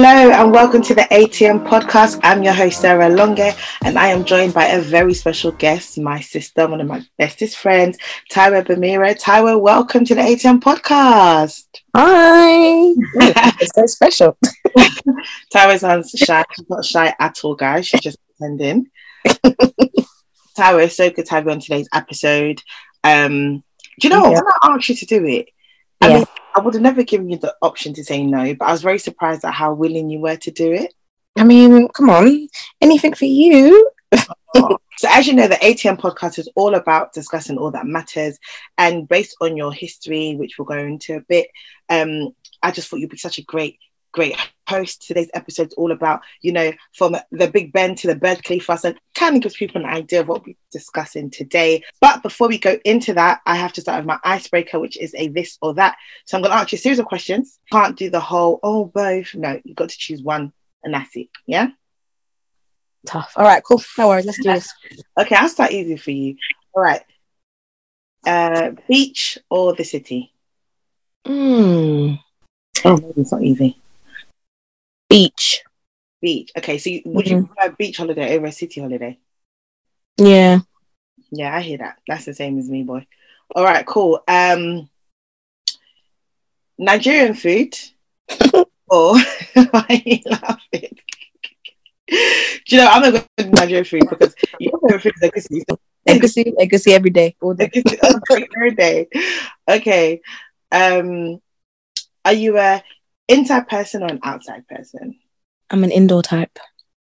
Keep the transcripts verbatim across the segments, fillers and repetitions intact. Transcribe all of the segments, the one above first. Hello and welcome to the A T M podcast. I'm your host Sarah Longe and I am joined by a very special guest, my sister, one of my bestest friends, Taiwo Bamira. Taiwo, welcome to the A T M podcast. Hi. It's so special. Taiwo sounds shy. She's not shy at all, guys. She's just pretending. Taiwo, it's so good to have you on today's episode. Um, do you know yeah. what? When I asked you to do it, I yeah. mean, I would have never given you the option to say no, but I was very surprised at how willing you were to do it. I mean, come on, anything for you. So as you know, the A T M podcast is all about discussing all that matters, and based on your history, which we'll go into a bit, um, I just thought you'd be such a great, great host. Today's episode is all about, you know, from the Big Ben to the Burj Khalifa, so it kind of gives people an idea of what we're discussing today. But before we go into that, I have to start with my icebreaker, which is a this or that. So I'm going to ask you a series of questions. Can't do the whole, oh, both. No, you've got to choose one and that's it. Yeah? Tough. All right, cool. No worries. Let's do this. Okay, I'll start easy for you. All right. Uh, beach or the city? Mm. Oh, maybe it's not easy. Beach. Beach. Okay, so you, would mm-hmm. you prefer a beach holiday over a city holiday? Yeah. Yeah, I hear that. That's the same as me, boy. All right, cool. Um, Nigerian food or... Why are you laughing? Do you know, I'm not going to Nigerian food because you know food is egusi. Egusi, egusi every day. All day. Egusi every day. Okay. Um, are you a... inside person or an outside person? I'm an indoor type.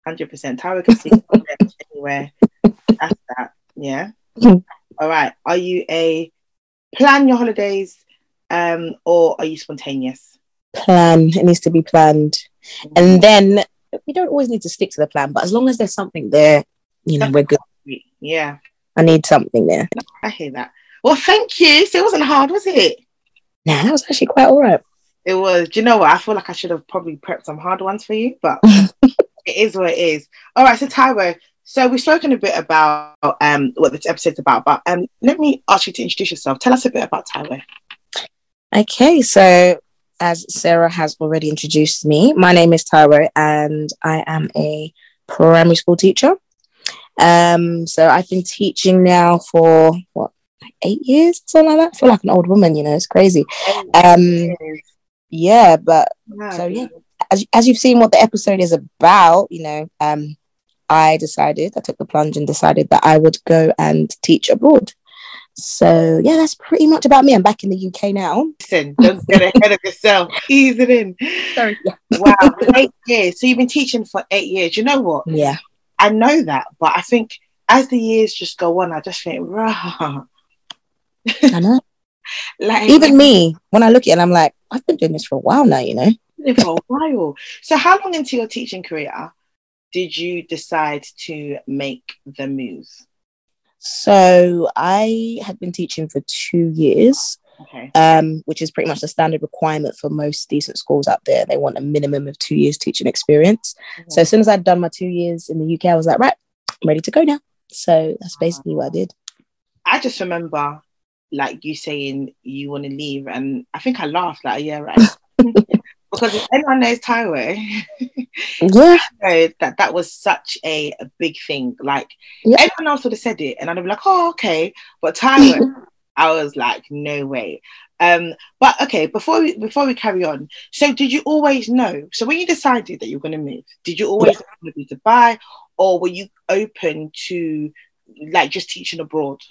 one hundred percent. Taiwo can see anywhere. That's that. Yeah. Mm. All right. Are you a plan your holidays um, or are you spontaneous? Plan. It needs to be planned. Mm-hmm. And then we don't always need to stick to the plan, but as long as there's something there, you know, we're good. Yeah. I need something there. I hear that. Well, thank you. So it wasn't hard, was it? Nah, that was actually quite all right. It was, do you know what? I feel like I should have probably prepped some hard ones for you, but it is what it is. All right, so Taiwo, so we've spoken a bit about um, what this episode's about, but um, let me ask you to introduce yourself. Tell us a bit about Taiwo. Okay, so as Sarah has already introduced me, my name is Taiwo and I am a primary school teacher. Um, so I've been teaching now for, what, like eight years, something like that? I feel like an old woman, you know, it's crazy. Um Yeah, but wow. so yeah, as as you've seen what the episode is about, you know, um, I decided, I took the plunge and decided that I would go and teach abroad. So yeah, that's pretty much about me. I'm back in the U K now. Listen, don't get ahead of yourself. Ease it in. Sorry. Wow, eight years. So you've been teaching for eight years. You know what? Yeah. I know that, but I think as the years just go on, I just think, rah. I know. Like, even me, when I look at it, I'm like, I've been doing this for a while now, you know. For a while. So how long into your teaching career did you decide to make the move? So I had been teaching for two years, okay. um, which is pretty much the standard requirement for most decent schools out there. They want a minimum of two years teaching experience. Mm-hmm. So as soon as I'd done my two years in the U K, I was like, right, I'm ready to go now. So that's basically what I did. I just remember... like you saying you want to leave, and I think I laughed like, yeah, right. Because if anyone knows Taiwo, yeah, know that that was such a, a big thing. Like yeah. everyone else would have said it, and I'd be like, oh, okay. But Taiwo, I was like, no way. Um, but okay, before we before we carry on, so did you always know? So when you decided that you were going to move, did you always yeah. want to be Dubai, or were you open to like just teaching abroad?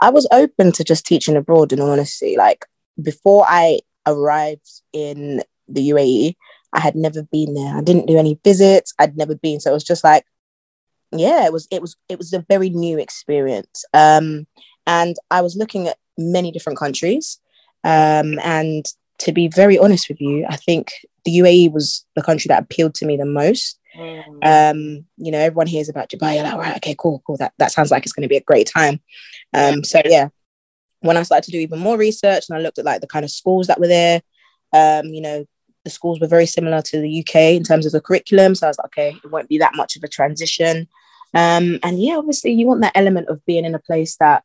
I was open to just teaching abroad, in honesty. Like before I arrived in the U A E, I had never been there. I didn't do any visits. I'd never been, so it was just like, yeah, it was, it was, it was a very new experience. Um, and I was looking at many different countries. Um, and to be very honest with you, I think the U A E was the country that appealed to me the most. Um, you know, everyone hears about Dubai, you're like, all right, okay, cool, cool. That that sounds like it's going to be a great time. Um, so yeah, when I started to do even more research and I looked at like the kind of schools that were there, um, you know, the schools were very similar to the U K in terms of the curriculum. So I was like, okay, it won't be that much of a transition. Um, and yeah, obviously you want that element of being in a place that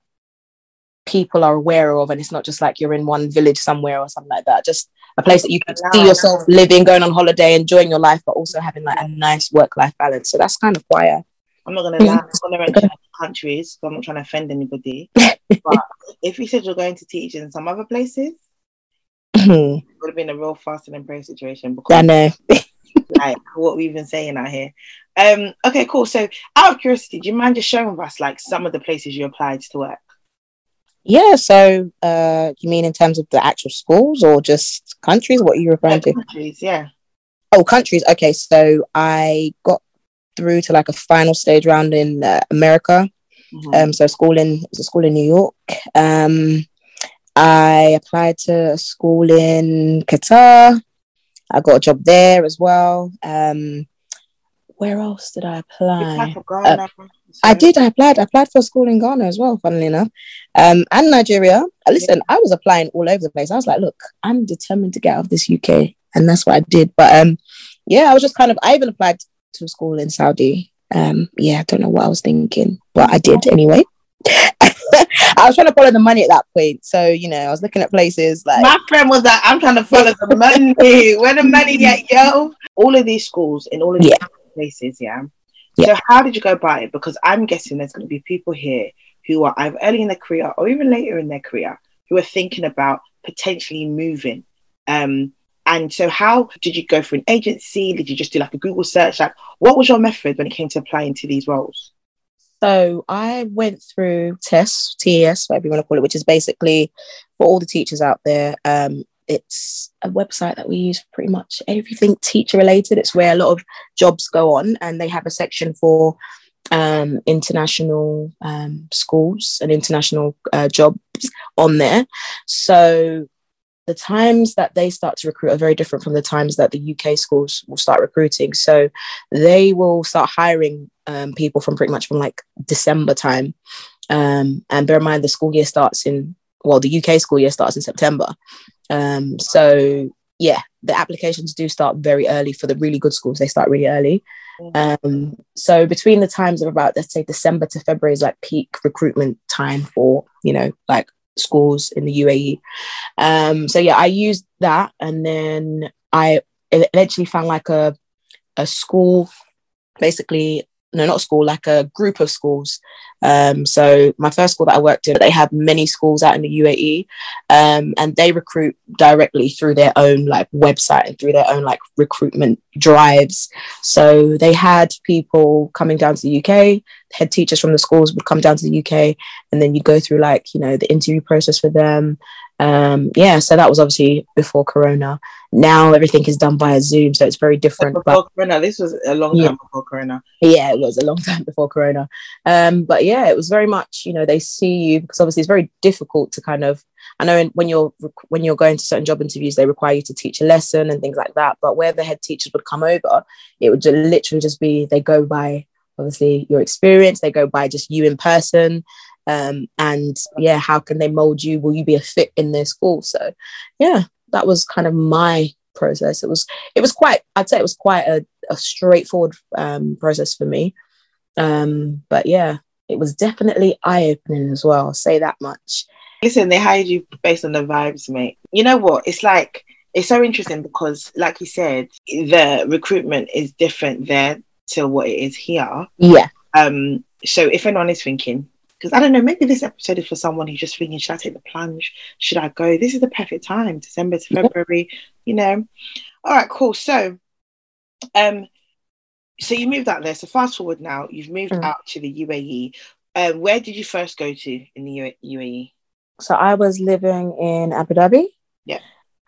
people are aware of, and it's not just like you're in one village somewhere or something like that. Just a place that you can no, see yourself no. living, going on holiday, enjoying your life, but also having like a nice work-life balance. So that's kind of why I... I'm not going to lie, I'm going to mention countries, so I'm not trying to offend anybody. But if you said you're going to teach in some other places, it would have been a real fasting and prayer situation. Because I know. Like, what we've been saying out here. Um, okay, cool. So out of curiosity, do you mind just showing us like some of the places you applied to work? Yeah, so uh, you mean in terms of the actual schools or just countries? What are you referring yeah, to? Countries, yeah. Oh, countries. Okay, so I got through to like a final stage round in uh, America. Mm-hmm. Um, so school in it was a school in New York. Um, I applied to a school in Qatar. I got a job there as well. Um, where else did I apply? Uh, I did. I applied. I applied for a school in Ghana as well, funnily enough, um, and Nigeria. Listen, I was applying all over the place. I was like, look, I'm determined to get out of this U K, and that's what I did. But um, yeah, I was just kind of. I even applied to a school in Saudi. Um, yeah, I don't know what I was thinking, but I did anyway. I was trying to follow the money at that point, so you know I was looking at places like my friend was like, I'm trying to follow the money. Where the money at, yo? All of these schools in all of these yeah. places, yeah. yeah. So how did you go about it? Because I'm guessing there's going to be people here who are either early in their career or even later in their career who are thinking about potentially moving. Um, and so how did you go for an agency? Did you just do like a Google search? Like, what was your method when it came to applying to these roles? So I went through T E S, T E S, whatever you want to call it, which is basically for all the teachers out there. Um, it's a website that we use for pretty much everything teacher related. It's where a lot of jobs go on, and they have a section for um, international um, schools and international uh, jobs on there. So the times that they start to recruit are very different from the times that the U K schools will start recruiting. So they will start hiring um, people from pretty much from like December time. Um, and bear in mind, the school year starts in, well, the U K school year starts in September. Um, so yeah, the applications do start very early for the really good schools. They start really early. Um, so between the times of about, let's say December to February is like peak recruitment time for, you know, like schools in the U A E. Um, so yeah, I used that, and then I eventually found like a a school, basically no, not a school, like a group of schools. Um, so my first school that I worked in, they have many schools out in the U A E, um, and they recruit directly through their own like website and through their own like recruitment drives. So they had people coming down to the U K. Head teachers from the schools would come down to the U K, and then you go through like, you know, the interview process for them. Um, yeah, so that was obviously before Corona. Now everything is done via Zoom, so it's very different. Before but, Corona, this was a long yeah. time before Corona. Yeah, it was a long time before Corona. Um, but yeah, it was very much, you know, they see you, because obviously it's very difficult to kind of, I know in, when you're when you're going to certain job interviews, they require you to teach a lesson and things like that. But where the head teachers would come over, it would just literally just be, they go by obviously your experience, they go by just you in person. Um, and yeah, how can they mold you? Will you be a fit in their school? So yeah, that was kind of my process. It was, it was quite, I'd say it was quite a, a straightforward um, process for me. Um, but yeah, it was definitely eye-opening as well. I'll say that much. Listen, they hired you based on the vibes, mate. You know what? It's like, it's so interesting because like you said, the recruitment is different there to what it is here. Yeah. Um, so if anyone is thinking, because I don't know, maybe this episode is for someone who's just thinking, should I take the plunge? Should I go? This is the perfect time, December to February, you know. All right, cool. So, um, so you moved out there. So fast forward now, you've moved mm. out to the U A E. Uh, where did you first go to in the U A E? So I was living in Abu Dhabi. Yeah.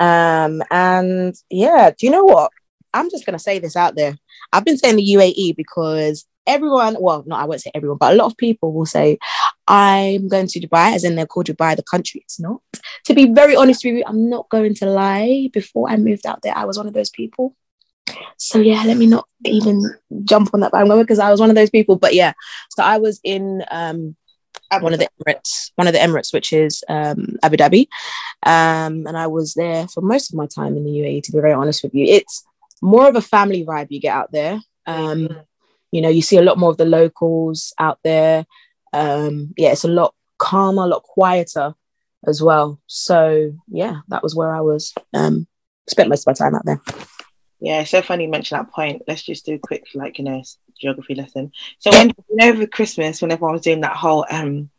Um, and yeah, do you know what? I'm just going to say this out there. I've been saying the U A E because everyone, well, no, I won't say everyone, but a lot of people will say, I'm going to Dubai, as in they're called Dubai, the country. It's not. To be very honest with you, I'm not going to lie. Before I moved out there, I was one of those people. So yeah, let me not even jump on that bandwagon because I was one of those people. But yeah, so I was in um, one of the Emirates, one of the Emirates, which is um, Abu Dhabi. Um, and I was there for most of my time in the U A E, to be very honest with you. It's more of a family vibe you get out there. Um, You know, you see a lot more of the locals out there. Um, yeah, it's a lot calmer, a lot quieter as well. So yeah, that was where I was. Um, spent most of my time out there. Yeah, it's so funny you mentioned that point. Let's just do a quick, like, you know, geography lesson. So when, you know, over Christmas, when everyone was doing that whole, um,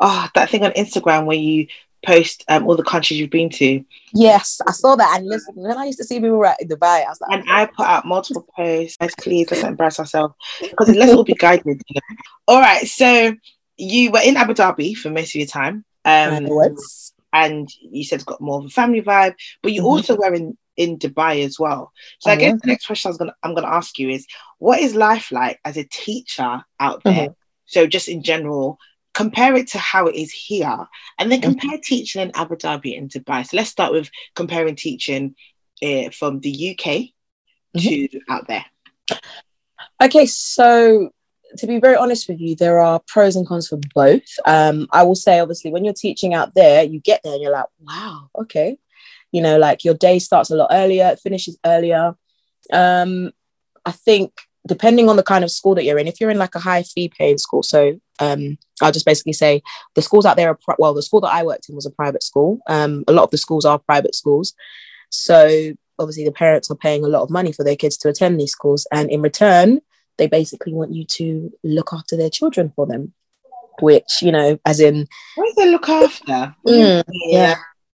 oh, that thing on Instagram where you post um, all the countries you've been to. Yes, I saw that. And listen, when I used to see people right in Dubai, I was like, and I put out multiple posts. Guys, please, let's embarrass ourselves, because let's all be guided. You know? All right, so you were in Abu Dhabi for most of your time. Um, and you said it's got more of a family vibe, but you mm-hmm. also were in, in Dubai as well. So I, I guess the next question I was gonna, I'm going to ask you is, what is life like as a teacher out there? Mm-hmm. So just in general, compare it to how it is here, and then compare mm-hmm. teaching in Abu Dhabi and Dubai. So let's start with comparing teaching uh, from the U K mm-hmm. to out there. Okay, so to be very honest with you, there are pros and cons for both. Um, I will say, obviously, when you're teaching out there, you get there and you're like, wow, okay. You know, like your day starts a lot earlier, it finishes earlier. Um, I think depending on the kind of school that you're in, if you're in like a high fee paying school, so um, I'll just basically say the schools out there are, pri- well, the school that I worked in was a private school. Um, a lot of the schools are private schools. So obviously the parents are paying a lot of money for their kids to attend these schools. And in return, they basically want you to look after their children for them, which, you know, as in... What do they look after? Mm, yeah.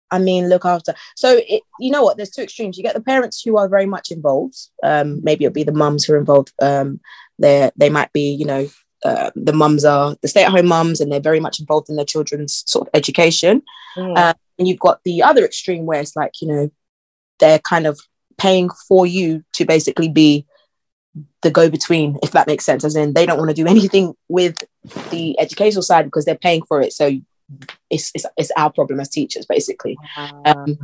I mean, look after. So, it, you know what? There's two extremes. You get the parents who are very much involved. Um, maybe it'll be the mums who are involved. Um, they they might be, you know, uh, the mums are the stay-at-home mums, and they're very much involved in their children's sort of education. Mm. Uh, and you've got the other extreme where it's like, you know, they're kind of paying for you to basically be the go-between, if that makes sense. As in, they don't want to do anything with the educational side because they're paying for it. So It's, it's it's our problem as teachers, basically. Um,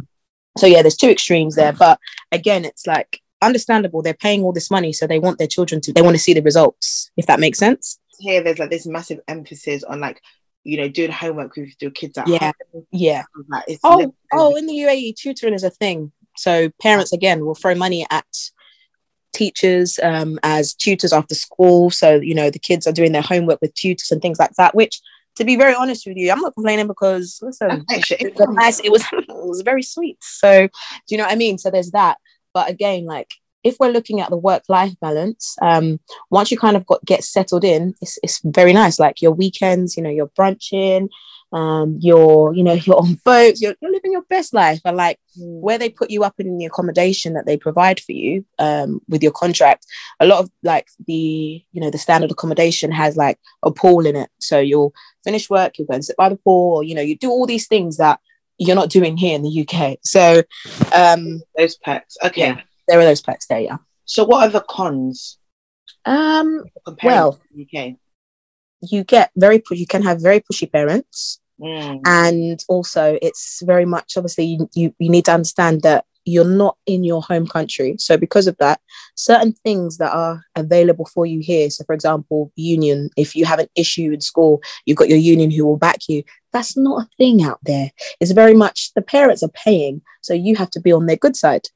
so yeah, there's two extremes there, but again, it's like understandable. They're paying all this money, so they want their children to. They want to see the results, if that makes sense. Here, there's like this massive emphasis on like, you know, doing homework with your kids at yeah, home. Yeah, like, it's oh, literally- oh, in the U A E, tutoring is a thing. So parents again will throw money at teachers um, as tutors after school. So you know the kids are doing their homework with tutors and things like that, which, to be very honest with you, I'm not complaining because listen, it was nice. It was it was very sweet. So do you know what I mean? So there's that. But again, like if we're looking at the work-life balance, um, once you kind of got get settled in, it's it's very nice. Like your weekends, you know, you're brunching, um, you're you know you're on boats, you're, you're living your best life. And like where they put you up in the accommodation that they provide for you, um, with your contract, a lot of like the you know the standard accommodation has like a pool in it, so you'll finish work, you go and sit by the pool, or, you know, you do all these things that you're not doing here in the U K. So um those perks. Okay. Yeah, there are those perks there, yeah. So what are the cons? Um well, to the U K? You get very you can have very pushy parents. Mm. And also it's very much obviously you, you you need to understand that you're not in your home country. So because of that, certain things that are available for you here. So for example, union, if you have an issue in school, you've got your union who will back you. That's not a thing out there. It's very much the parents are paying. So you have to be on their good side.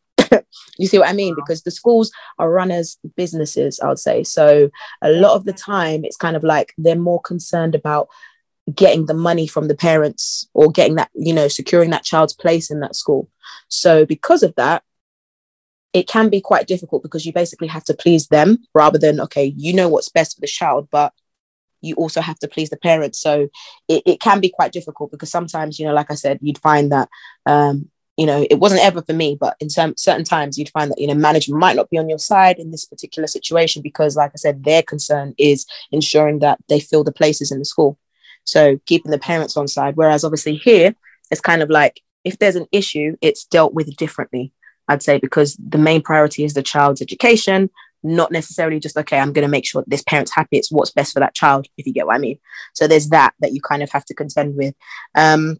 You see what I mean? Because the schools are run as businesses, I would say. So a lot of the time it's kind of like they're more concerned about getting the money from the parents or getting that, you know, securing that child's place in that school. So because of that, it can be quite difficult because you basically have to please them rather than, okay, you know what's best for the child, but you also have to please the parents. So it, it can be quite difficult because sometimes, you know, like I said, you'd find that, um, you know, it wasn't ever for me, but in some, certain times you'd find that, you know, management might not be on your side in this particular situation because, like I said, their concern is ensuring that they fill the places in the school. So keeping the parents on side, whereas obviously here it's kind of like if there's an issue, it's dealt with differently, I'd say, because the main priority is the child's education, not necessarily just, okay, I'm going to make sure this parent's happy. It's what's best for that child, if you get what I mean. So there's that that you kind of have to contend with. Um,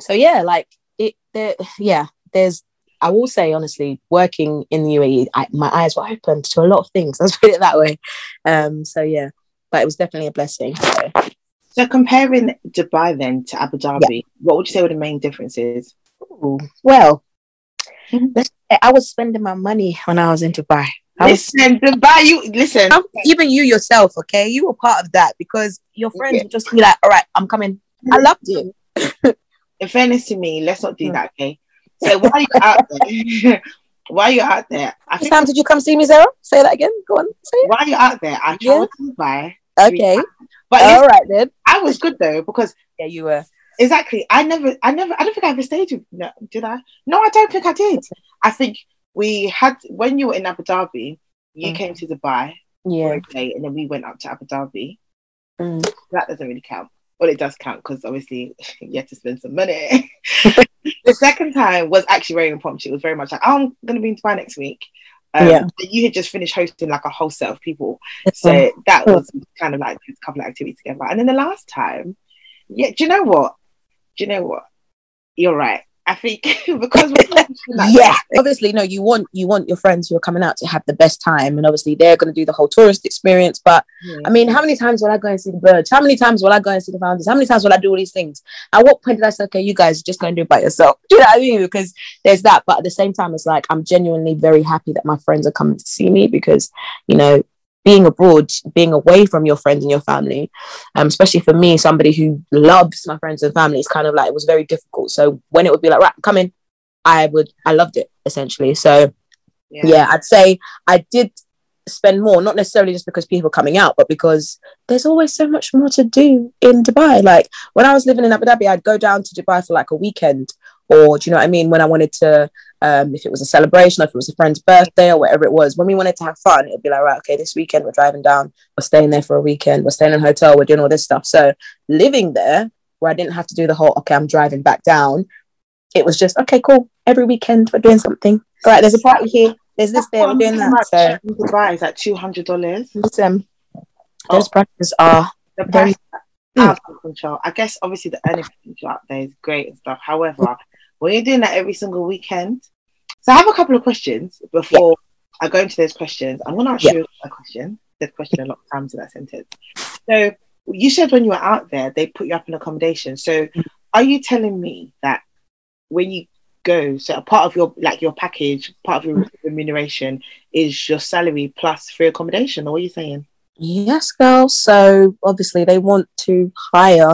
so, yeah, like it, there, yeah, there's I will say, honestly, working in the U A E, I, my eyes were opened to a lot of things. Let's put it that way. Um, so, yeah, but it was definitely a blessing. So. So comparing Dubai then to Abu Dhabi, yeah. What would you say were the main differences? Ooh. Well, let's say I was spending my money when I was in Dubai. I listen, was, Dubai, you listen. Even you yourself, okay? You were part of that because your friends yeah. would just be like, all right, I'm coming. I loved it. In fairness to me, let's not do that, okay? So while you're out there, while you're out there, I think Sam, did you come see me, Sarah? Say that again. Go on. Say it. While you're out there, I traveled yeah. to Dubai. Okay. But all right then. I was good though, because yeah, you were. Exactly. I never, I never, I don't think I ever stayed with, no, did I? No, I don't think I did. I think we had, when you were in Abu Dhabi, you mm. came to Dubai yeah. for a day, and then we went up to Abu Dhabi. Mm. That doesn't really count. Well, it does count, because obviously you had to spend some money. The second time was actually very impromptu. It was very much like, oh, I'm going to be in Dubai next week. Um, yeah. You had just finished hosting like a whole set of people. So that was kind of like a couple of activities together. And then the last time, yeah, do you know what? Do you know what? You're right. I think because we're like yeah, that. Obviously, no, you want you want your friends who are coming out to have the best time, and obviously they're going to do the whole tourist experience. But yeah. I mean, how many times will I go and see the Burj? How many times will I go and see the founders? How many times will I do all these things? At what point did I say, okay, you guys just go and do it by yourself? Do you know what I mean? Because there's that, but at the same time, it's like I'm genuinely very happy that my friends are coming to see me, because you know, being abroad, being away from your friends and your family, um, especially for me, somebody who loves my friends and family, it's kind of like, it was very difficult. So when it would be like, right, I'm coming, I would, I loved it essentially. So yeah. yeah, I'd say I did spend more, not necessarily just because people are coming out, but because there's always so much more to do in Dubai. Like when I was living in Abu Dhabi, I'd go down to Dubai for like a weekend, or do you know what I mean? When I wanted to, Um, if it was a celebration, or if it was a friend's birthday or whatever it was, when we wanted to have fun, it'd be like, right, okay, this weekend we're driving down, we're staying there for a weekend, we're staying in a hotel, we're doing all this stuff. So living there, where I didn't have to do the whole, okay, I'm driving back down, it was just, okay, cool, every weekend we're doing something. All right, there's a party here, there's this there, we're doing that. So Dubai is at two hundred dollars. Um, those oh. prices are the price very out of control. I guess obviously the earning potential out there is great and stuff. However, when you're doing that every single weekend. So I have a couple of questions before yeah. I go into those questions. I'm going to ask yeah. you a question. There's a question a lot of times in that sentence. So you said when you were out there, they put you up in accommodation. So are you telling me that when you go, so a part of your, like your package, part of your remuneration is your salary plus free accommodation, or what are you saying? Yes, girl. So obviously they want to hire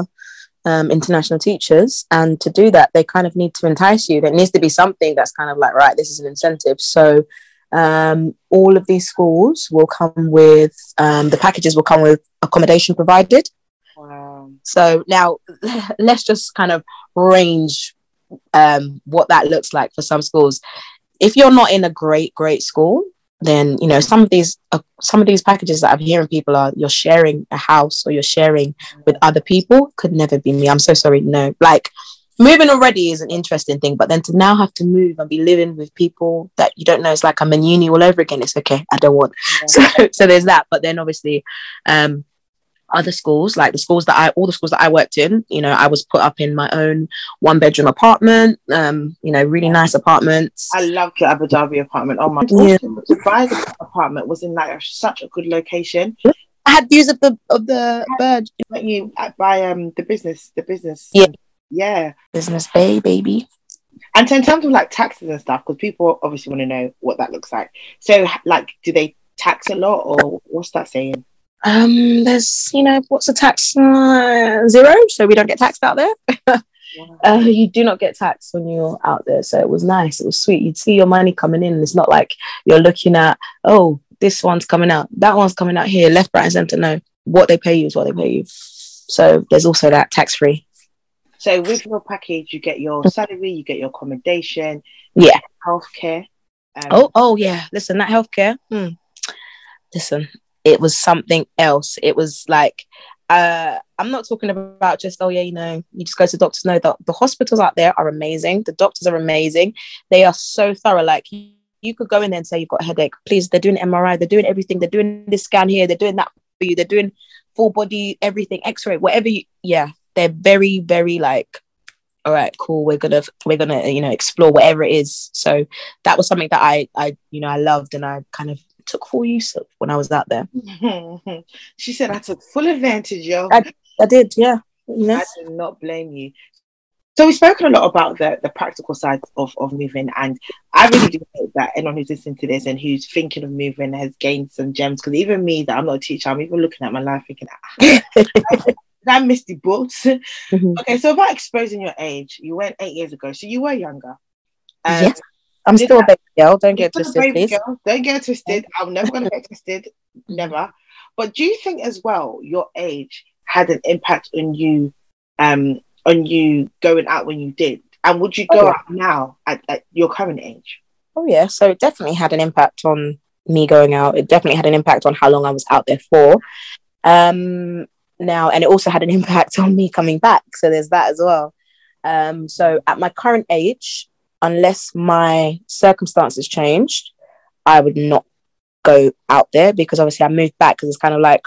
Um, international teachers, and to do that they kind of need to entice you. There needs to be something that's kind of like, right, this is an incentive. So um, all of these schools will come with um, the packages will come with accommodation provided. Wow. So now let's just kind of range um, what that looks like for some schools. If you're not in a great great school, then you know some of these uh, some of these packages that I'm hearing people are, you're sharing a house or you're sharing with other people. Could never be me. I'm so sorry. No, like moving already is an interesting thing, but then to now have to move and be living with people that you don't know, it's like I'm in uni all over again. It's okay, I don't want. Yeah. So, so there's that. But then obviously, um, other schools, like the schools that I, all the schools that I worked in, you know, I was put up in my own one bedroom apartment, um, you know, really nice apartments. I loved the Abu Dhabi apartment. Oh my yeah. God. The Dubai apartment was in like a, such a good location. I had views of the, of the bird. You by um, the business, the business. Yeah. Yeah. Business Bay, baby. And so in terms of like taxes and stuff, because people obviously want to know what that looks like. So like, do they tax a lot, or what's that saying? Um, there's, you know, what's the tax? Uh, zero. So we don't get taxed out there. uh, you do not get taxed when you're out there. So it was nice. It was sweet. You'd see your money coming in. It's not like you're looking at, oh, this one's coming out, that one's coming out here, left, right, and centre. No, what they pay you is what they pay you. So there's also that tax free. So with your package, you get your salary, you get your accommodation, you yeah, healthcare. Um, oh, oh yeah. Listen, that healthcare. Hmm. Listen. It was something else. It was like, uh, I'm not talking about just, oh, yeah, you know, you just go to doctors. No, the, the hospitals out there are amazing. The doctors are amazing. They are so thorough. Like, you could go in there and say you've got a headache. Please, they're doing M R I. They're doing everything. They're doing this scan here. They're doing that for you. They're doing full body, everything, x-ray, whatever. You, yeah, they're very, very like, all right, cool. We're going to, we're going to, you know, explore whatever it is. So that was something that I, I, you know, I loved, and I kind of took full use of when I was out there. She said I took full advantage, yo. I, I did, yeah. Yes. I do not blame you. So we've spoken a lot about the, the practical side of, of moving, and I really do hope that anyone who's listening to this and who's thinking of moving has gained some gems, because even me, that I'm not a teacher, I'm even looking at my life thinking, I missed the boat. Mm-hmm. Okay, so about exposing your age, you went eight years ago, so you were younger. Um, yes, I'm still that, a baby girl. Don't get twisted, please. Girl, don't get twisted. I'm never going to get twisted, never. But do you think as well your age had an impact on you, um, on you going out when you did, and would you go oh, yeah. out now at, at your current age? Oh yeah, so it definitely had an impact on me going out. It definitely had an impact on how long I was out there for. Um. Now, and it also had an impact on me coming back, so there's that as well. Um so at my current age, unless my circumstances changed, I would not go out there, because obviously I moved back, because it's kind of like,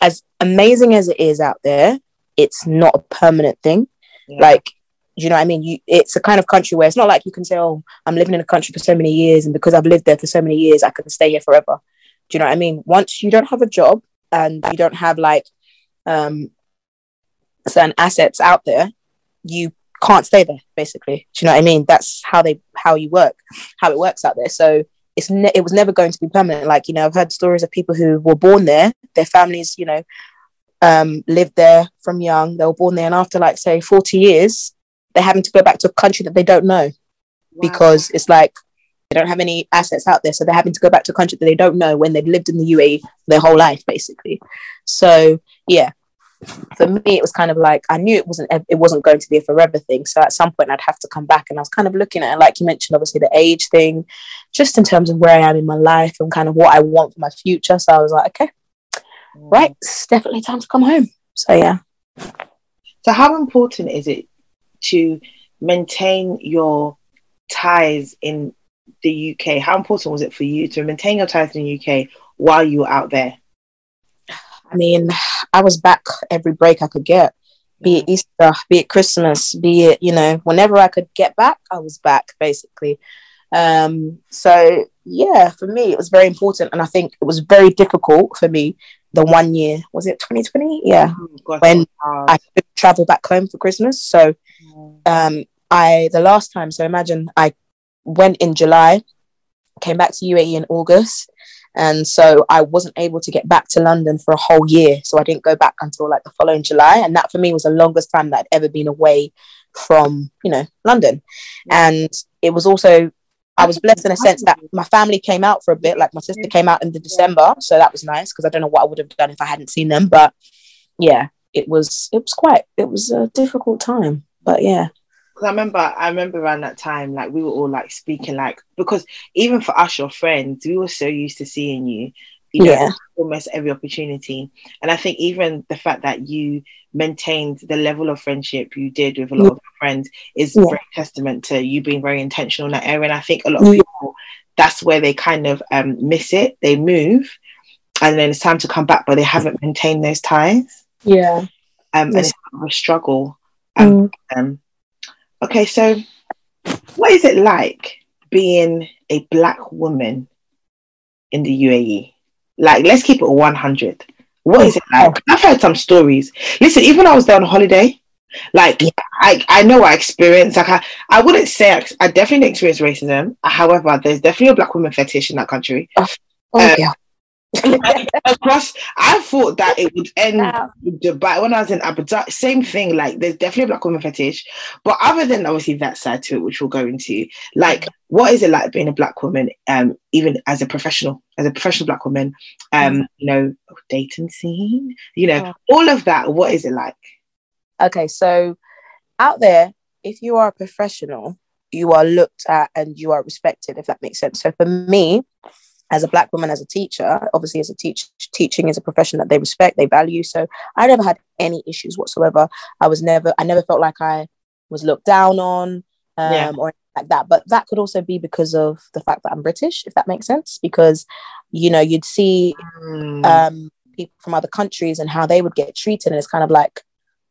as amazing as it is out there, it's not a permanent thing. Yeah. Like, you know what I mean? You, it's a kind of country where it's not like you can say, oh, I'm living in a country for so many years, and because I've lived there for so many years, I can stay here forever. Do you know what I mean? Once you don't have a job and you don't have like um certain assets out there, you can't stay there, basically. Do you know what I mean? That's how they how you work how it works out there. So it's ne- it was never going to be permanent. Like, you know, I've heard stories of people who were born there, their families, you know, um lived there from young, they were born there, and after like say forty years, they're having to go back to a country that they don't know. Wow. Because it's like they don't have any assets out there, so they're having to go back to a country that they don't know, when they've lived in the U A E their whole life, basically. So yeah, for me, it was kind of like, I knew it wasn't it wasn't going to be a forever thing, so at some point I'd have to come back. And I was kind of looking at it, like you mentioned, obviously the age thing, just in terms of where I am in my life and kind of what I want for my future. So I was like, okay, right, it's definitely time to come home. So yeah. So how important is it to maintain your ties in the U K? How important was it for you to maintain your ties in the U K while you were out there? I mean, I was back every break I could get, be it Easter, be it Christmas, be it, you know, whenever I could get back, I was back, basically. Um, so, yeah, for me, it was very important. And I think it was very difficult for me the one year, was it twenty twenty? Yeah, oh, when God. I could travel back home for Christmas. So um, I the last time, so imagine I went in July, came back to U A E in August. And so I wasn't able to get back to London for a whole year. So I didn't go back until like the following July. And that for me was the longest time that I'd ever been away from, you know, London. And it was also, I was blessed in a sense that my family came out for a bit. Like my sister came out in the December. So that was nice, because I don't know what I would have done if I hadn't seen them. But yeah, it was, it was quite, it was a difficult time. But yeah. Because I remember, I remember around that time, like we were all like speaking, like, because even for us, your friends, we were so used to seeing you, you know, yeah. almost every opportunity. And I think even the fact that you maintained the level of friendship you did with a lot yeah. of your friends is yeah. a great testament to you being very intentional in that area. And I think a lot of yeah. people, that's where they kind of um, miss it. They move, and then it's time to come back, but they haven't maintained those ties. Yeah, um, yes. and it's kind of a struggle. Um, mm. um, Okay, so what is it like being a black woman in the U A E? Like, let's keep it one hundred. What is it like? I've heard some stories. Listen, even when I was there on holiday, like, yeah. I, I know I experienced, like, I, I wouldn't say, I, I definitely experienced racism. However, there's definitely a black woman fetish in that country. Oh, oh um, yeah. Across, I thought that it would end wow. in Dubai. When I was in Abu Dhabi, same thing. Like, there's definitely a black woman fetish, but other than obviously that side to it, which we'll go into, like, what is it like being a black woman, um, even as a professional, as a professional black woman, um, mm. you know, dating scene, you know, yeah. all of that. What is it like? Okay, so out there, if you are a professional, you are looked at and you are respected, if that makes sense. So for me, as a black woman, as a teacher, obviously as a teach, teaching is a profession that they respect, they value. So I never had any issues whatsoever. I was never, I never felt like I was looked down on um, yeah. or anything like that. But that could also be because of the fact that I'm British, if that makes sense. Because, you know, you'd see mm. um, people from other countries and how they would get treated. And it's kind of like,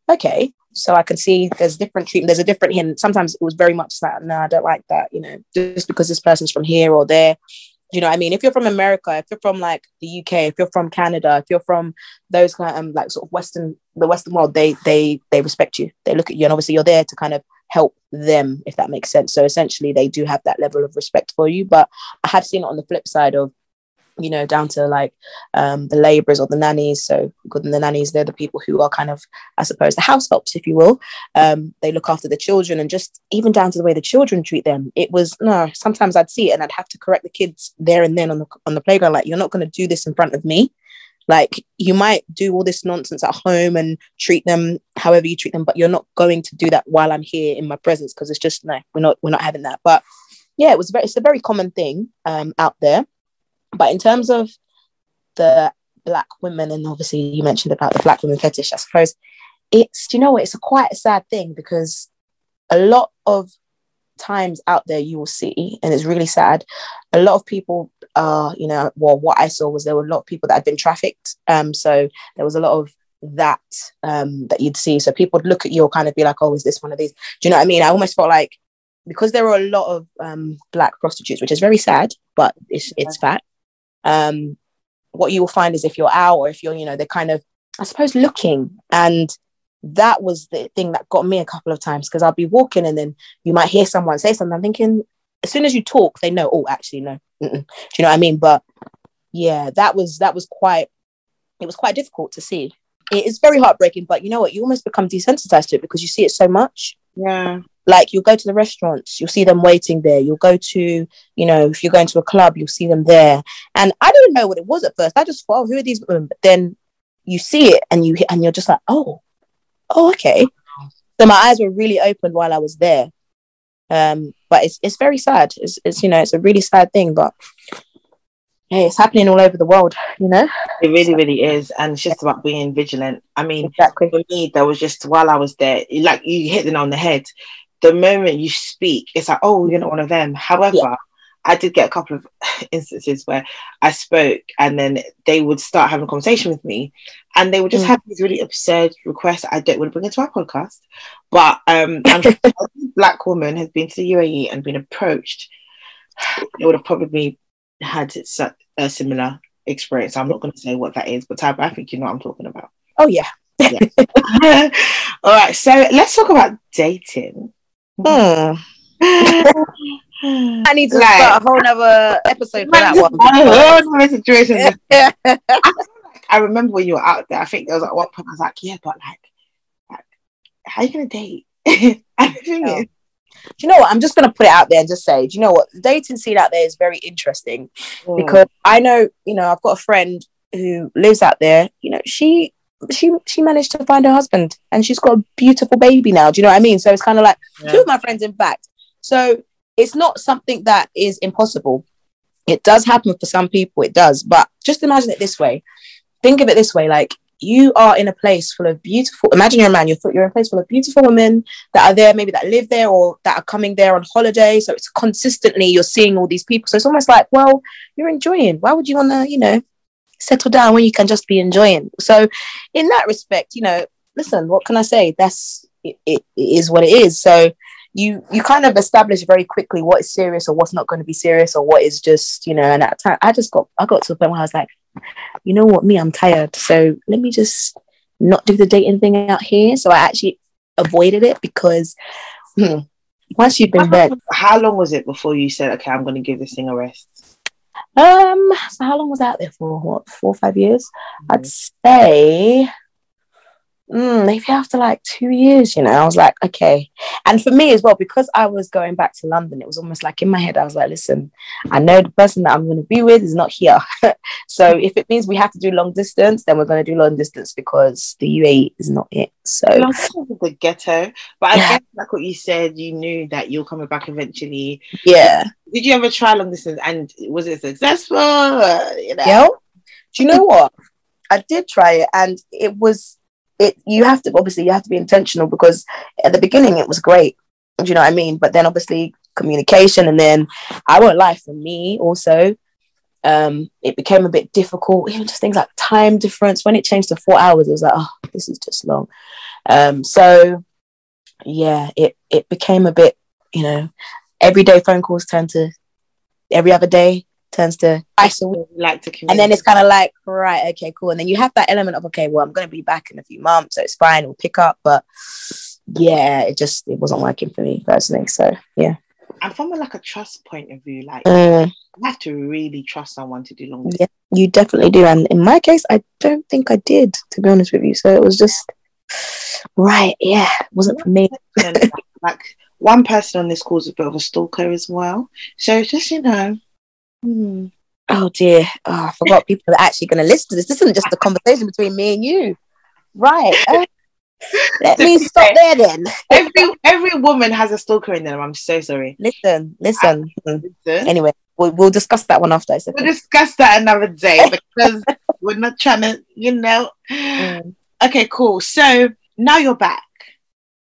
okay, so I can see there's different treatment, there's a different hint. And sometimes it was very much that, no, I don't like that, you know, just because this person's from here or there. You know what I mean? If you're from America, if you're from like the U K, if you're from Canada, if you're from those kind of um, like sort of Western, the Western world, they they they respect you. They look at you, and obviously you're there to kind of help them, if that makes sense. So essentially, they do have that level of respect for you. But I have seen it on the flip side of you know, down to like um, the labourers or the nannies. So good, and the nannies, they're the people who are kind of, I suppose, the house helps, if you will. Um, they look after the children, and just even down to the way the children treat them. It was, no, sometimes I'd see it and I'd have to correct the kids there and then on the on the playground. Like, you're not going to do this in front of me. Like, you might do all this nonsense at home and treat them however you treat them, but you're not going to do that while I'm here in my presence, because it's just, no, we're not, we're not having that. But yeah, it was very, it's a very common thing um, out there. But in terms of the black women, and obviously you mentioned about the black women fetish, I suppose it's, you know what, it's a quite a sad thing, because a lot of times out there you will see, and it's really sad, a lot of people are, uh, you know, well, what I saw was there were a lot of people that had been trafficked. Um, so there was a lot of that um, that you'd see. So people would look at you or kind of be like, oh, is this one of these? Do you know what I mean? I almost felt like, because there were a lot of um, black prostitutes, which is very sad, but it's, it's fact. Um, what you will find is if you're out, or if you're, you know, they're kind of, I suppose, looking. And that was the thing that got me a couple of times, because I'll be walking and then you might hear someone say something. I'm thinking, as soon as you talk, they know, oh, actually, no. Mm-mm. Do you know what I mean? But yeah, that was, that was quite, it was quite difficult to see. It is very heartbreaking, but you know what? You almost become desensitized to it, because you see it so much. Yeah. Like, you'll go to the restaurants, you'll see them waiting there. You'll go to, you know, if you're going to a club, you'll see them there. And I didn't know what it was at first. I just thought, oh, who are these women? But then you see it and you, and you're just like, oh, oh, okay. So my eyes were really open while I was there. Um, but it's, it's very sad. It's, it's, you know, it's a really sad thing, but hey, it's happening all over the world, you know? It really, really is. And it's just about being vigilant. I mean, exactly. For me, there was just, while I was there, like, you hit it on the head. The moment you speak, it's like, oh, you're not one of them. However, yeah. I did get a couple of instances where I spoke and then they would start having a conversation with me, and they would just mm. have these really absurd requests I don't want to bring into our podcast. But um, I'm sure a black woman has been to the U A E and been approached, they would have probably had a similar experience. I'm not going to say what that is, but Tab, I think you know what I'm talking about. Oh, yeah. yeah. All right. So let's talk about dating. Hmm. I need to like, start a whole nother episode for that one. I, like, I remember when you were out there, I think there was like one point I was like, yeah, but like, like how are you gonna date? I think oh. Do you know what? I'm just gonna put it out there and just say, do you know what? The dating scene out there is very interesting mm. because I know, you know, I've got a friend who lives out there, you know, she she she managed to find her husband and she's got a beautiful baby now. Do you know what I mean? So it's kind of like yeah. two of my friends, in fact. So it's not something that is impossible. It does happen for some people, it does. But just imagine it this way. Think of it this way. Like, you are in a place full of beautiful, imagine you're a man, you're, you're in a place full of beautiful women that are there, maybe that live there or that are coming there on holiday. So it's consistently, you're seeing all these people. So it's almost like, well, you're enjoying. Why would you want to, you know, settle down when you can just be enjoying? So in that respect, you know, listen, what can I say? That's it, it, it is what it is. So you you kind of establish very quickly what is serious or what's not going to be serious or what is just, you know. And at time I just got I got to a point where I was like, you know what, me, I'm tired, so let me just not do the dating thing out here. So I actually avoided it, because hmm, once you've been there. How long was it before you said, okay, I'm going to give this thing a rest? Um, so how long was I out there for? What, four or five years? Mm-hmm. I'd say mm, maybe after like two years, you know, I was like, okay. And for me as well, because I was going back to London, it was almost like in my head, I was like, listen, I know the person that I'm going to be with is not here. So if it means we have to do long distance, then we're going to do long distance, because the U A E is not it. So the ghetto. But I guess like what you said, you knew that you're coming back eventually. Yeah. Did you ever try long distance and was it successful? You know? Yeah. Do you know what? I did try it, and it was, it, you have to, obviously you have to be intentional, because at the beginning it was great. Do you know what I mean? But then obviously communication, and then I won't lie, for me also, um, it became a bit difficult. Even just things like time difference. When it changed to four hours, it was like, oh, this is just long. Um, so yeah, it, it became a bit, you know, everyday phone calls turn to every other day, turns to twice a week. Like to communicate. And then it's kind of like, right, okay, cool. And then you have that element of, okay, well, I'm going to be back in a few months, so it's fine, we'll pick up. But yeah, it just, it wasn't working for me personally. So yeah. And from a, like a trust point of view, like, mm. I have to really trust someone to do long distance. Yeah, you definitely do. And in my case, I don't think I did, to be honest with you. So it was just, right, yeah, it wasn't for me. Like, one person on this call is a bit of a stalker as well. So just, you know. Hmm. Oh, dear. Oh, I forgot people are actually going to listen to this. This isn't just a conversation between me and you. Right. Uh, let me stop there then. Every every woman has a stalker in them. I'm so sorry. Listen, listen. listen. Anyway, we'll, we'll discuss that one after. Okay. We'll discuss that another day because we're not trying to, you know. Mm. Okay, cool. So now you're back.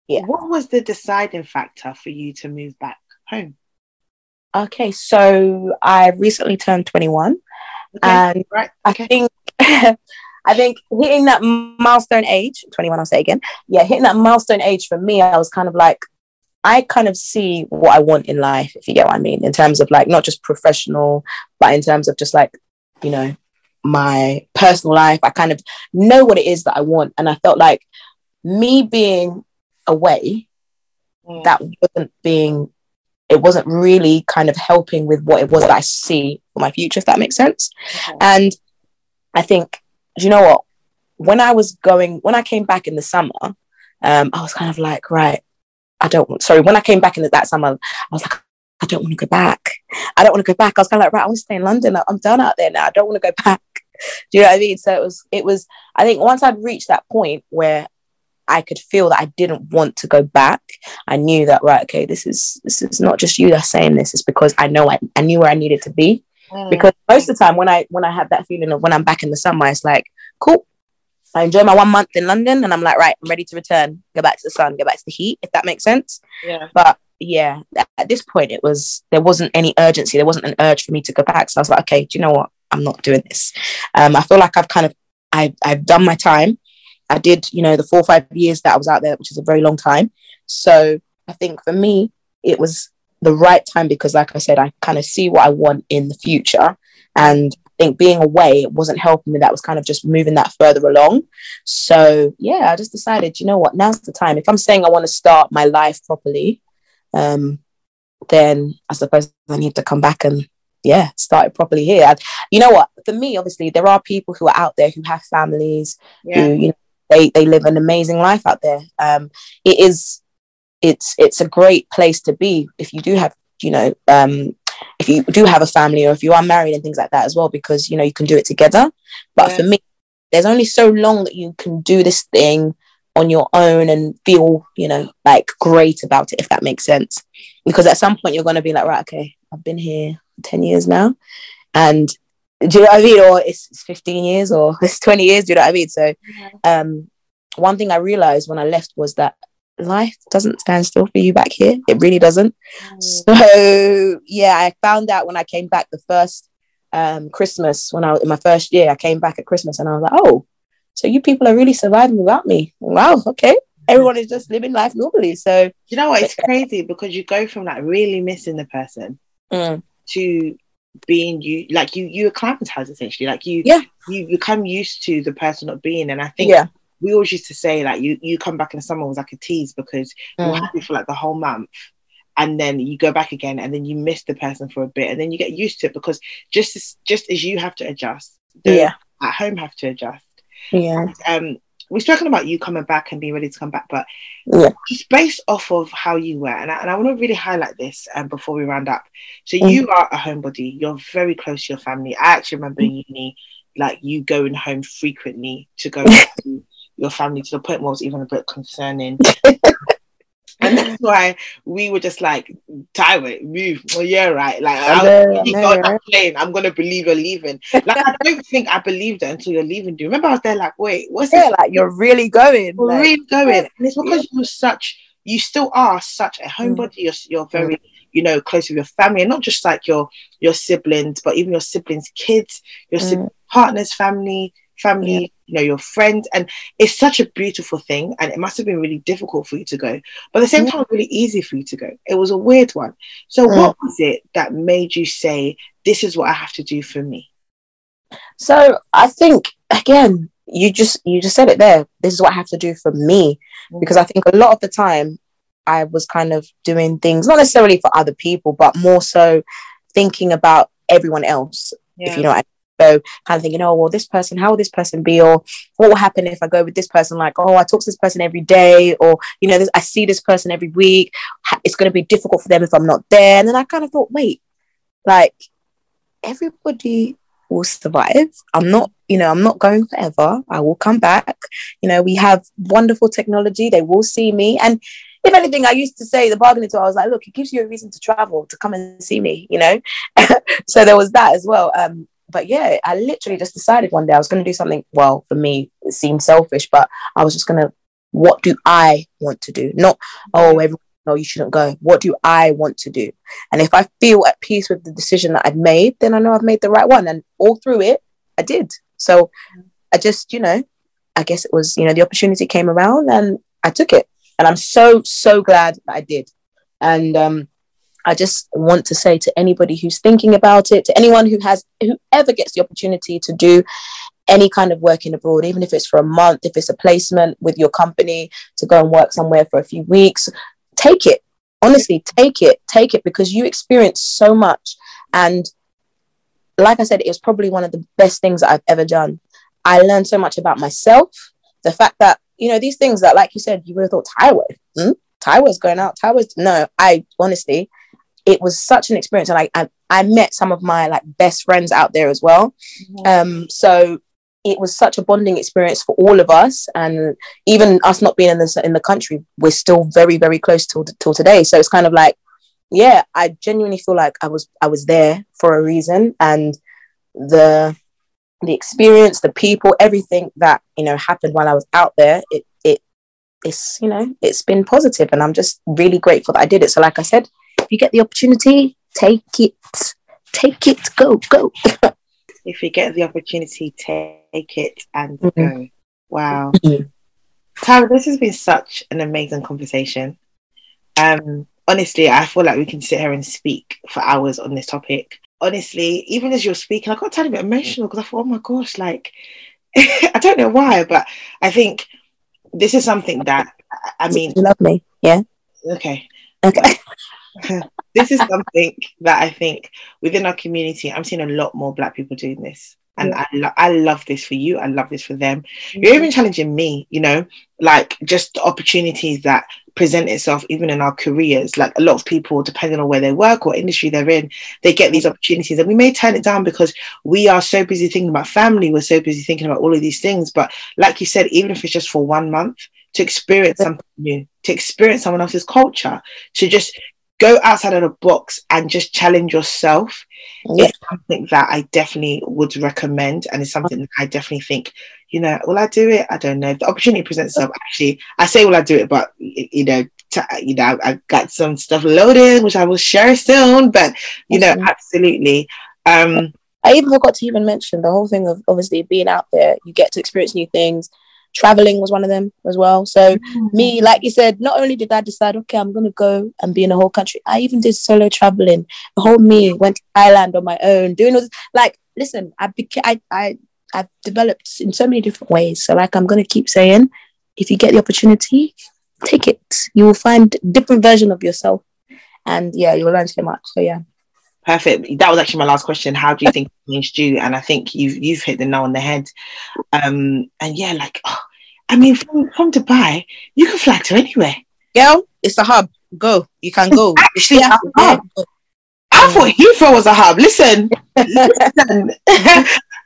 Yeah. What was the deciding factor for you to move back home? Okay, so I recently turned twenty-one. Okay. And right. okay. I think... I think hitting that milestone age, twenty-one, I'll say again. Yeah, hitting that milestone age for me, I was kind of like, I kind of see what I want in life, if you get what I mean, in terms of like, not just professional, but in terms of just like, you know, my personal life. I kind of know what it is that I want. And I felt like me being away, mm. that wasn't being, it wasn't really kind of helping with what it was that I see for my future, if that makes sense. Mm-hmm. And I think, do you know what? When I was going, when I came back in the summer, um, I was kind of like, right, I don't want, sorry, when I came back in the, that summer, I was like, I don't want to go back. I don't want to go back. I was kind of like, right, I want to stay in London. I'm done out there now. I don't want to go back. Do you know what I mean? So it was, it was, I think once I'd reached that point where I could feel that I didn't want to go back, I knew that, right, okay, this is, this is not just you that's saying this. It's because I know I, I knew where I needed to be. Because most of the time when I when I have that feeling of when I'm back in the summer, it's like, cool, I enjoy my one month in London and I'm like, right, I'm ready to return, go back to the sun, go back to the heat, if that makes sense. Yeah. But yeah, at this point it was, there wasn't any urgency, there wasn't an urge for me to go back. So I was like, okay, do you know what? I'm not doing this. Um, I feel like I've kind of, I, I've done my time. I did, you know, the four or five years that I was out there, which is a very long time. So I think for me, it was the right time because, like I said, I kind of see what I want in the future, and I think being away, it wasn't helping me. That was kind of just moving that further along. So yeah, I just decided, you know what, now's the time. If I'm saying I want to start my life properly, um, then I suppose I need to come back and yeah, start it properly here. And you know what, for me, obviously, there are people who are out there who have families, yeah. who you know they they live an amazing life out there. Um, it is. It's it's a great place to be if you do have, you know, um, if you do have a family or if you are married and things like that as well, because, you know, you can do it together. But yeah. for me, there's only so long that you can do this thing on your own and feel, you know, like great about it, if that makes sense. Because at some point you're going to be like, right, okay, I've been here ten years now. And do you know what I mean? Or it's, it's fifteen years or it's twenty years. Do you know what I mean? So um, one thing I realized when I left was that life doesn't stand still for you back here. It really doesn't. So yeah, I found out when I came back the first um Christmas, when I was in my first year, I came back at Christmas and I was like, oh, so you people are really surviving without me. Wow, okay, everyone is just living life normally. So you know what, it's crazy because you go from like really missing the person mm. to being you like you you acclimatize essentially, like you yeah you become used to the person not being. And I think yeah we always used to say like you, you come back in the summer was like a tease because mm. you're happy for like the whole month and then you go back again and then you miss the person for a bit and then you get used to it because just as, just as you have to adjust, the yeah. at home have to adjust. Yeah. And, um, we're talking about you coming back and being ready to come back, but yeah. just based off of how you were, and I, and I want to really highlight this um, before we round up. So mm. you are a homebody. You're very close to your family. I actually remember in uni, like you going home frequently to go to your family, to the point where it was even a bit concerning. And that's why we were just like, Taiwo, move. Well, yeah, right. Like, I know, I know, on that plane. I'm going to believe you're leaving. Like, I don't think I believed it until you're leaving. Do you remember I was there like, wait, what's yeah, this? Like, you're really going. You're like, really going. And it's because yeah. you were such, you still are such a homebody. Mm. You're, you're very, mm. you know, close with your family. And not just like your, your siblings, but even your siblings' kids, your mm. siblings' partners, family, family, yeah. you know, your friends. And it's such a beautiful thing, and it must have been really difficult for you to go, but at the same yeah. time really easy for you to go. It was a weird one. So mm. what was it that made you say, this is what I have to do for me? So I think again, you just you just said it there, this is what I have to do for me. Mm. Because I think a lot of the time I was kind of doing things not necessarily for other people, but more so thinking about everyone else, yeah. if you know what I mean. So kind of thinking, oh, well, this person, how will this person be? Or what will happen if I go with this person? Like, oh, I talk to this person every day, or, you know, this, I see this person every week. It's going to be difficult for them if I'm not there. And then I kind of thought, wait, like, everybody will survive. I'm not, you know, I'm not going forever. I will come back. You know, we have wonderful technology. They will see me. And if anything, I used to say, the bargaining tool, I was like, look, it gives you a reason to travel, to come and see me, you know? So there was that as well. Um, But yeah, I literally just decided one day I was going to do something. Well, for me, it seemed selfish, but I was just going to, what do I want to do? Not, oh, everyone, no, you shouldn't go. What do I want to do? And if I feel at peace with the decision that I've made, then I know I've made the right one. And all through it, I did. So I just, you know, I guess it was, you know, the opportunity came around and I took it. And I'm so, so glad that I did. And, um, I just want to say to anybody who's thinking about it, to anyone who has, whoever gets the opportunity to do any kind of work in abroad, even if it's for a month, if it's a placement with your company, to go and work somewhere for a few weeks, take it. Honestly, take it, take it, because you experience so much. And like I said, it was probably one of the best things that I've ever done. I learned so much about myself. The fact that, you know, these things that, like you said, you would have thought, Taiwo, hmm? Taiwo's going out, Taiwo's, no, I honestly... it was such an experience. And I, I, I met some of my like best friends out there as well. Mm-hmm. Um, so it was such a bonding experience for all of us. And even us not being in the, in the country, we're still very, very close till, till today. So it's kind of like, yeah, I genuinely feel like I was, I was there for a reason. And the, the experience, the people, everything that, you know, happened while I was out there, it, it, it's, you know, it's been positive, and I'm just really grateful that I did it. So like I said, you get the opportunity, take it, take it, go, go. If you get the opportunity, take it and mm-hmm. go. Wow. Mm-hmm. Taiwo, this has been such an amazing conversation. Um, honestly, I feel like we can sit here and speak for hours on this topic. Honestly, even as you're speaking, I got a tiny bit emotional because I thought, oh my gosh, like, I don't know why, but I think this is something that, I mean... You love me, yeah? Okay. Okay. This is something that I think within our community, I'm seeing a lot more Black people doing this, and yeah. I, lo- I love this for you, I love this for them. Mm-hmm. You're even challenging me, you know, like just the opportunities that present itself even in our careers. Like a lot of people, depending on where they work or industry they're in, they get these opportunities, and we may turn it down because we are so busy thinking about family, we're so busy thinking about all of these things. But like you said, even if it's just for one month, to experience something new, to experience someone else's culture, to just go outside of the box and just challenge yourself. Yeah. It's something that I definitely would recommend. And it's something that I definitely think, you know, will I do it? I don't know. The opportunity presents itself. Actually, I say, will I do it? But, you know, t- you know, I've got some stuff loaded, which I will share soon. But, you know, absolutely. Um, I even forgot to even mention the whole thing of obviously being out there. You get to experience new things. Traveling was one of them as well. So mm-hmm. me, like you said, not only did I decide, okay, I'm going to go and be in a whole country, I even did solo traveling. The whole me went to Thailand on my own, doing all this. Like, listen, I beca- I, I, I've developed in so many different ways. So like, I'm going to keep saying, if you get the opportunity, take it. You will find a different version of yourself. And yeah, you will learn so much. So yeah. Perfect. That was actually my last question. How do you think it changed you? And I think you've you've hit the nail on the head. Um, and yeah, like, oh, I mean, from, from Dubai, you can fly to anywhere. Girl, it's a hub. Go. You can go. Actually, yeah. a hub. I thought Heathrow was a hub. Listen. Listen.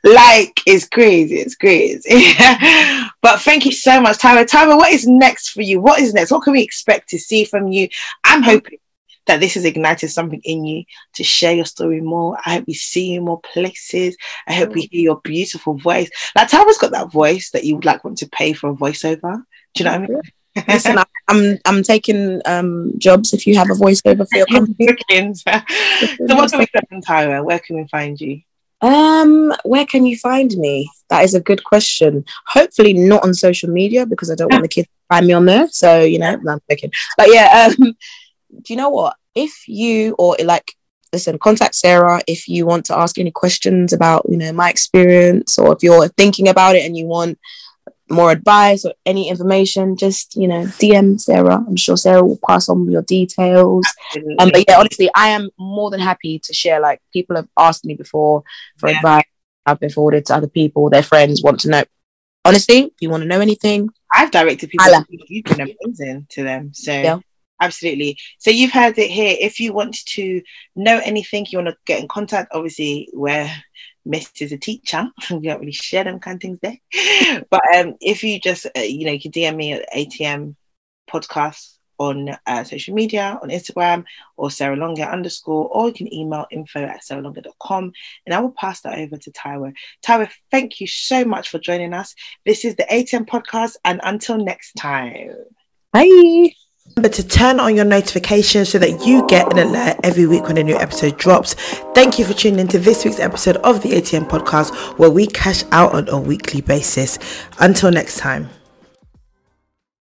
Like, it's crazy. It's crazy. But thank you so much, Taiwo. Taiwo, what is next for you? What is next? What can we expect to see from you? I'm hoping that this has ignited something in you to share your story more. I hope we see you in more places. I hope we hear your beautiful voice. Like, Taiwo's got that voice that you would like want to pay for a voiceover. Do you know what I mean? Listen, I'm I'm taking um, jobs if you have a voiceover for your company. So what can we do from Taiwo? Where can we find you? Um, where can you find me? That is a good question. Hopefully not on social media, because I don't want the kids to find me on there. So, you know, no, I'm joking. But yeah, um, do you know what, if you or like listen contact Sarah if you want to ask any questions about, you know, my experience, or if you're thinking about it and you want more advice or any information, just, you know, D M Sarah. I'm sure Sarah will pass on your details. Absolutely. Um, but yeah, honestly, I am more than happy to share. Like, people have asked me before for yeah. advice. I've been forwarded to other people. Their friends want to know. Honestly, if you want to know anything, I've directed people. Like, you've been amazing to them. So yeah. Absolutely. So you've heard it here. If you want to know anything, you want to get in contact, obviously where Miss is a teacher, we don't really share them kind of things there. But um, if you just, uh, you know, you can D M me at A T M podcast on uh, social media, on Instagram, or Sarah Longe underscore, or you can email info at sarah longe dot com, and I will pass that over to Taiwo. Taiwo, thank you so much for joining us. This is the A T M podcast, and until next time. Bye. Remember to turn on your notifications so that you get an alert every week when a new episode drops. Thank you for tuning into this week's episode of the A T M podcast, where we cash out on a weekly basis. Until next time.